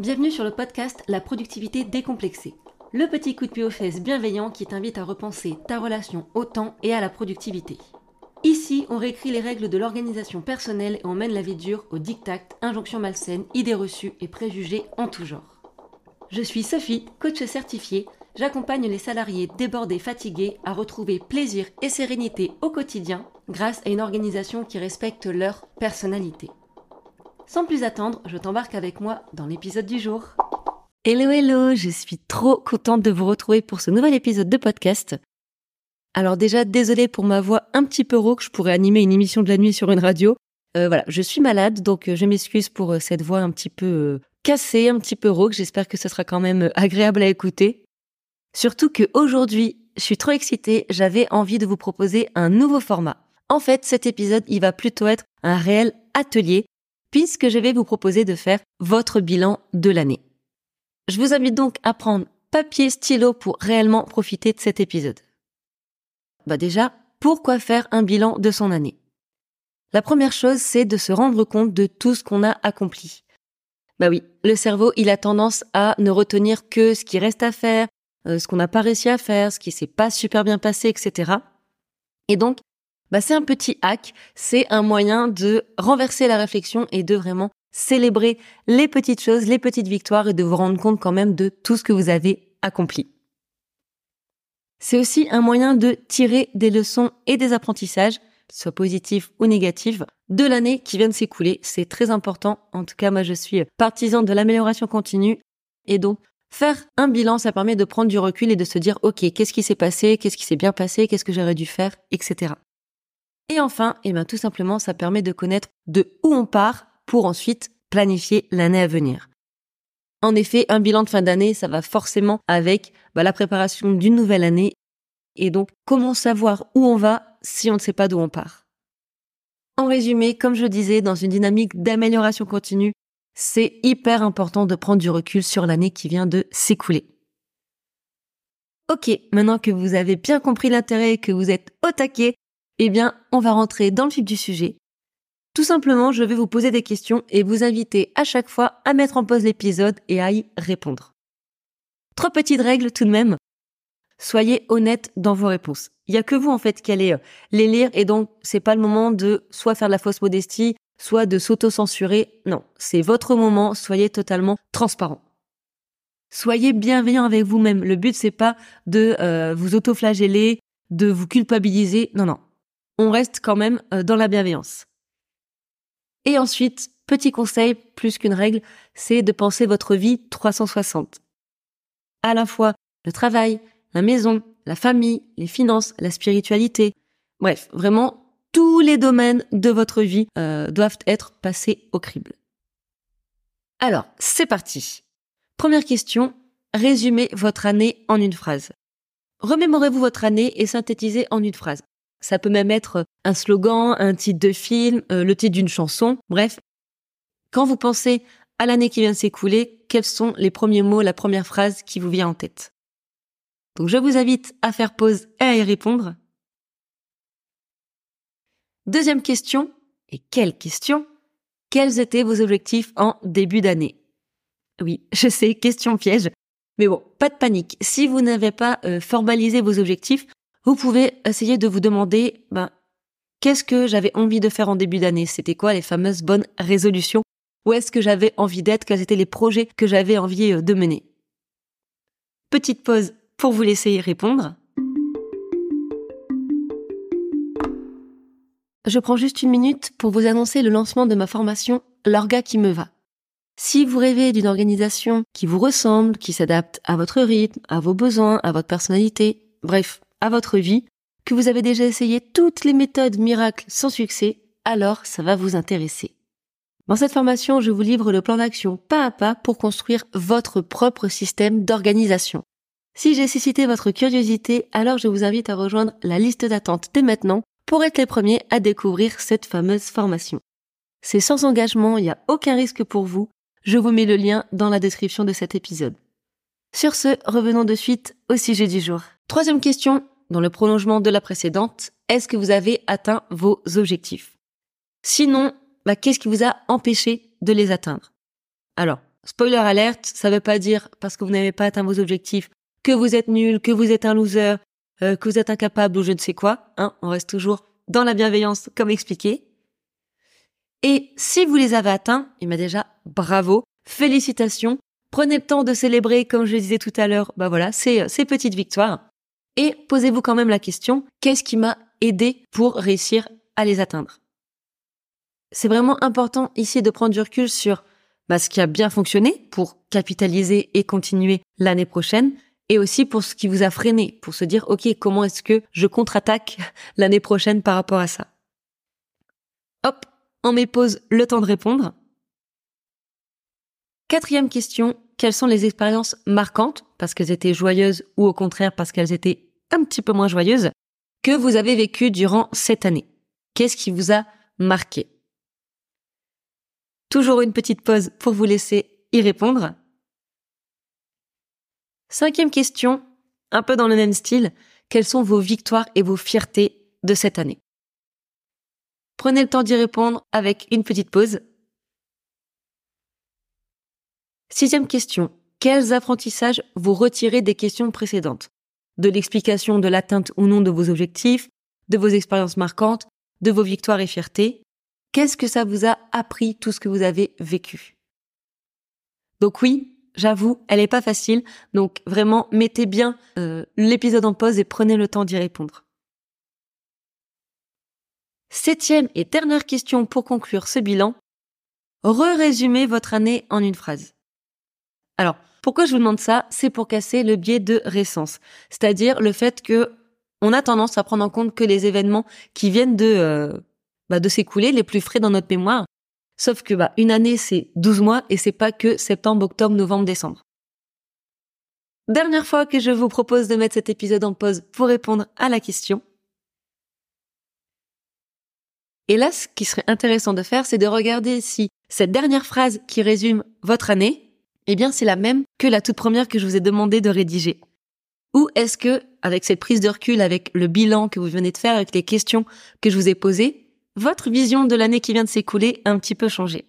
Bienvenue sur le podcast La productivité décomplexée, le petit coup de pied aux fesses bienveillant qui t'invite à repenser ta relation au temps et à la productivité. Ici, on réécrit les règles de l'organisation personnelle et on mène la vie dure aux diktats, injonctions malsaines, idées reçues et préjugés en tout genre. Je suis Sophie, coach certifiée, j'accompagne les salariés débordés, fatigués à retrouver plaisir et sérénité au quotidien grâce à une organisation qui respecte leur personnalité. Sans plus attendre, je t'embarque avec moi dans l'épisode du jour. Hello, hello, je suis trop contente de vous retrouver pour ce nouvel épisode de podcast. Alors déjà, désolée pour ma voix un petit peu rauque, je pourrais animer une émission de la nuit sur une radio. Voilà, je suis malade, donc je m'excuse pour cette voix un petit peu cassée, un petit peu rauque. J'espère que ce sera quand même agréable à écouter. Surtout qu'aujourd'hui, je suis trop excitée, j'avais envie de vous proposer un nouveau format. En fait, cet épisode, il va plutôt être un réel atelier, puisque je vais vous proposer de faire votre bilan de l'année. Je vous invite donc à prendre papier, stylo pour réellement profiter de cet épisode. Bah déjà, pourquoi faire un bilan de son année? La première chose, c'est de se rendre compte de tout ce qu'on a accompli. Bah oui, le cerveau, il a tendance à ne retenir que ce qui reste à faire, ce qu'on n'a pas réussi à faire, ce qui s'est pas super bien passé, etc. Et donc, bah c'est un petit hack, c'est un moyen de renverser la réflexion et de vraiment célébrer les petites choses, les petites victoires et de vous rendre compte quand même de tout ce que vous avez accompli. C'est aussi un moyen de tirer des leçons et des apprentissages, soit positifs ou négatifs, de l'année qui vient de s'écouler. C'est très important. En tout cas, moi, je suis partisan de l'amélioration continue. Et donc, faire un bilan, ça permet de prendre du recul et de se dire « Ok, qu'est-ce qui s'est passé ? Qu'est-ce qui s'est bien passé ? Qu'est-ce que j'aurais dû faire ?» etc. Et enfin, tout simplement, ça permet de connaître de où on part pour ensuite planifier l'année à venir. En effet, un bilan de fin d'année, ça va forcément avec la préparation d'une nouvelle année. Et donc, comment savoir où on va si on ne sait pas d'où on part? En résumé, comme je disais, dans une dynamique d'amélioration continue, c'est hyper important de prendre du recul sur l'année qui vient de s'écouler. Ok, maintenant que vous avez bien compris l'intérêt et que vous êtes au taquet, on va rentrer dans le vif du sujet. Tout simplement, je vais vous poser des questions et vous inviter à chaque fois à mettre en pause l'épisode et à y répondre. Trois petites règles tout de même. Soyez honnête dans vos réponses. Il n'y a que vous en fait qui allez les lire et donc c'est pas le moment de soit faire de la fausse modestie, soit de s'auto-censurer. Non, c'est votre moment, soyez totalement transparent. Soyez bienveillant avec vous-même. Le but c'est pas de vous auto-flageller, de vous culpabiliser. Non, on reste quand même dans la bienveillance. Et ensuite, petit conseil, plus qu'une règle, c'est de penser votre vie 360. À la fois le travail, la maison, la famille, les finances, la spiritualité. Bref, vraiment, tous les domaines de votre vie doivent être passés au crible. Alors, c'est parti. Première question, résumez votre année en une phrase. Remémorez-vous votre année et synthétisez en une phrase. Ça peut même être un slogan, un titre de film, le titre d'une chanson, bref. Quand vous pensez à l'année qui vient de s'écouler, quels sont les premiers mots, la première phrase qui vous vient en tête? Donc je vous invite à faire pause et à y répondre. Deuxième question, et quelle question? Quels étaient vos objectifs en début d'année? Oui, je sais, question piège, mais bon, pas de panique. Si vous n'avez pas formalisé vos objectifs, vous pouvez essayer de vous demander qu'est-ce que j'avais envie de faire en début d'année? C'était quoi les fameuses bonnes résolutions? Où est-ce que j'avais envie d'être? Quels étaient les projets que j'avais envie de mener? Petite pause pour vous laisser y répondre. Je prends juste une minute pour vous annoncer le lancement de ma formation « L'orga qui me va ». Si vous rêvez d'une organisation qui vous ressemble, qui s'adapte à votre rythme, à vos besoins, à votre personnalité, bref, à votre vie, que vous avez déjà essayé toutes les méthodes miracles sans succès, alors ça va vous intéresser. Dans cette formation, je vous livre le plan d'action pas à pas pour construire votre propre système d'organisation. Si j'ai suscité votre curiosité, alors je vous invite à rejoindre la liste d'attente dès maintenant pour être les premiers à découvrir cette fameuse formation. C'est sans engagement, il n'y a aucun risque pour vous. Je vous mets le lien dans la description de cet épisode. Sur ce, revenons de suite au sujet du jour. Troisième question, dans le prolongement de la précédente, est-ce que vous avez atteint vos objectifs? Sinon, qu'est-ce qui vous a empêché de les atteindre? Alors, Spoiler alerte, ça ne veut pas dire parce que vous n'avez pas atteint vos objectifs que vous êtes nul, que vous êtes un loser, que vous êtes incapable ou je ne sais quoi. Hein, on reste toujours dans la bienveillance comme expliqué. Et si vous les avez atteints, il m'a déjà bravo, félicitations. Prenez le temps de célébrer, comme je le disais tout à l'heure, bah voilà, ces petites victoires. Et posez-vous quand même la question, qu'est-ce qui m'a aidé pour réussir à les atteindre? C'est vraiment important ici de prendre du recul sur ce qui a bien fonctionné pour capitaliser et continuer l'année prochaine, et aussi pour ce qui vous a freiné, pour se dire, ok, comment est-ce que je contre-attaque l'année prochaine par rapport à ça? Hop, on met pause, le temps de répondre. Quatrième question, quelles sont les expériences marquantes, parce qu'elles étaient joyeuses ou au contraire parce qu'elles étaient un petit peu moins joyeuses, que vous avez vécues durant cette année? Qu'est-ce qui vous a marqué? Toujours une petite pause pour vous laisser y répondre. Cinquième question, un peu dans le même style, quelles sont vos victoires et vos fiertés de cette année? Prenez le temps d'y répondre avec une petite pause. Sixième question, quels apprentissages vous retirez des questions précédentes? De l'explication de l'atteinte ou non de vos objectifs, de vos expériences marquantes, de vos victoires et fiertés. Qu'est-ce que ça vous a appris, tout ce que vous avez vécu? Donc oui, j'avoue, elle n'est pas facile, donc vraiment, mettez bien l'épisode en pause et prenez le temps d'y répondre. Septième et dernière question pour conclure ce bilan, re-résumez votre année en une phrase. Alors, pourquoi je vous demande ça? C'est pour casser le biais de récence, c'est-à-dire le fait que on a tendance à prendre en compte que les événements qui viennent de s'écouler, les plus frais dans notre mémoire. Sauf que une année, c'est 12 mois et c'est pas que septembre, octobre, novembre, décembre. Dernière fois que je vous propose de mettre cet épisode en pause pour répondre à la question. Et là, ce qui serait intéressant de faire, c'est de regarder si cette dernière phrase qui résume votre année, eh bien, c'est la même que la toute première que je vous ai demandé de rédiger. Ou est-ce que, avec cette prise de recul, avec le bilan que vous venez de faire, avec les questions que je vous ai posées, votre vision de l'année qui vient de s'écouler a un petit peu changé?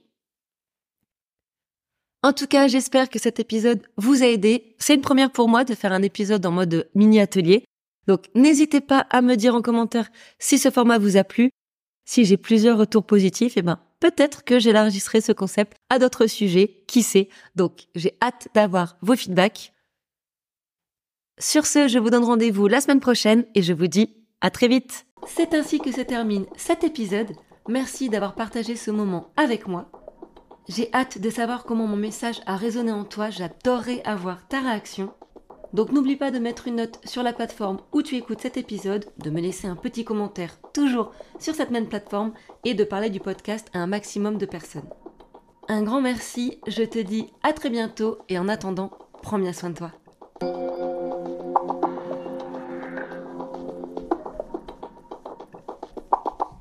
En tout cas, j'espère que cet épisode vous a aidé. C'est une première pour moi de faire un épisode en mode mini-atelier. Donc, n'hésitez pas à me dire en commentaire si ce format vous a plu. Si j'ai plusieurs retours positifs, peut-être que j'élargirai ce concept à d'autres sujets, qui sait. Donc, j'ai hâte d'avoir vos feedbacks. Sur ce, je vous donne rendez-vous la semaine prochaine et je vous dis à très vite. C'est ainsi que se termine cet épisode. Merci d'avoir partagé ce moment avec moi. J'ai hâte de savoir comment mon message a résonné en toi. J'adorerais avoir ta réaction. Donc n'oublie pas de mettre une note sur la plateforme où tu écoutes cet épisode, de me laisser un petit commentaire toujours sur cette même plateforme et de parler du podcast à un maximum de personnes. Un grand merci, je te dis à très bientôt et en attendant, prends bien soin de toi.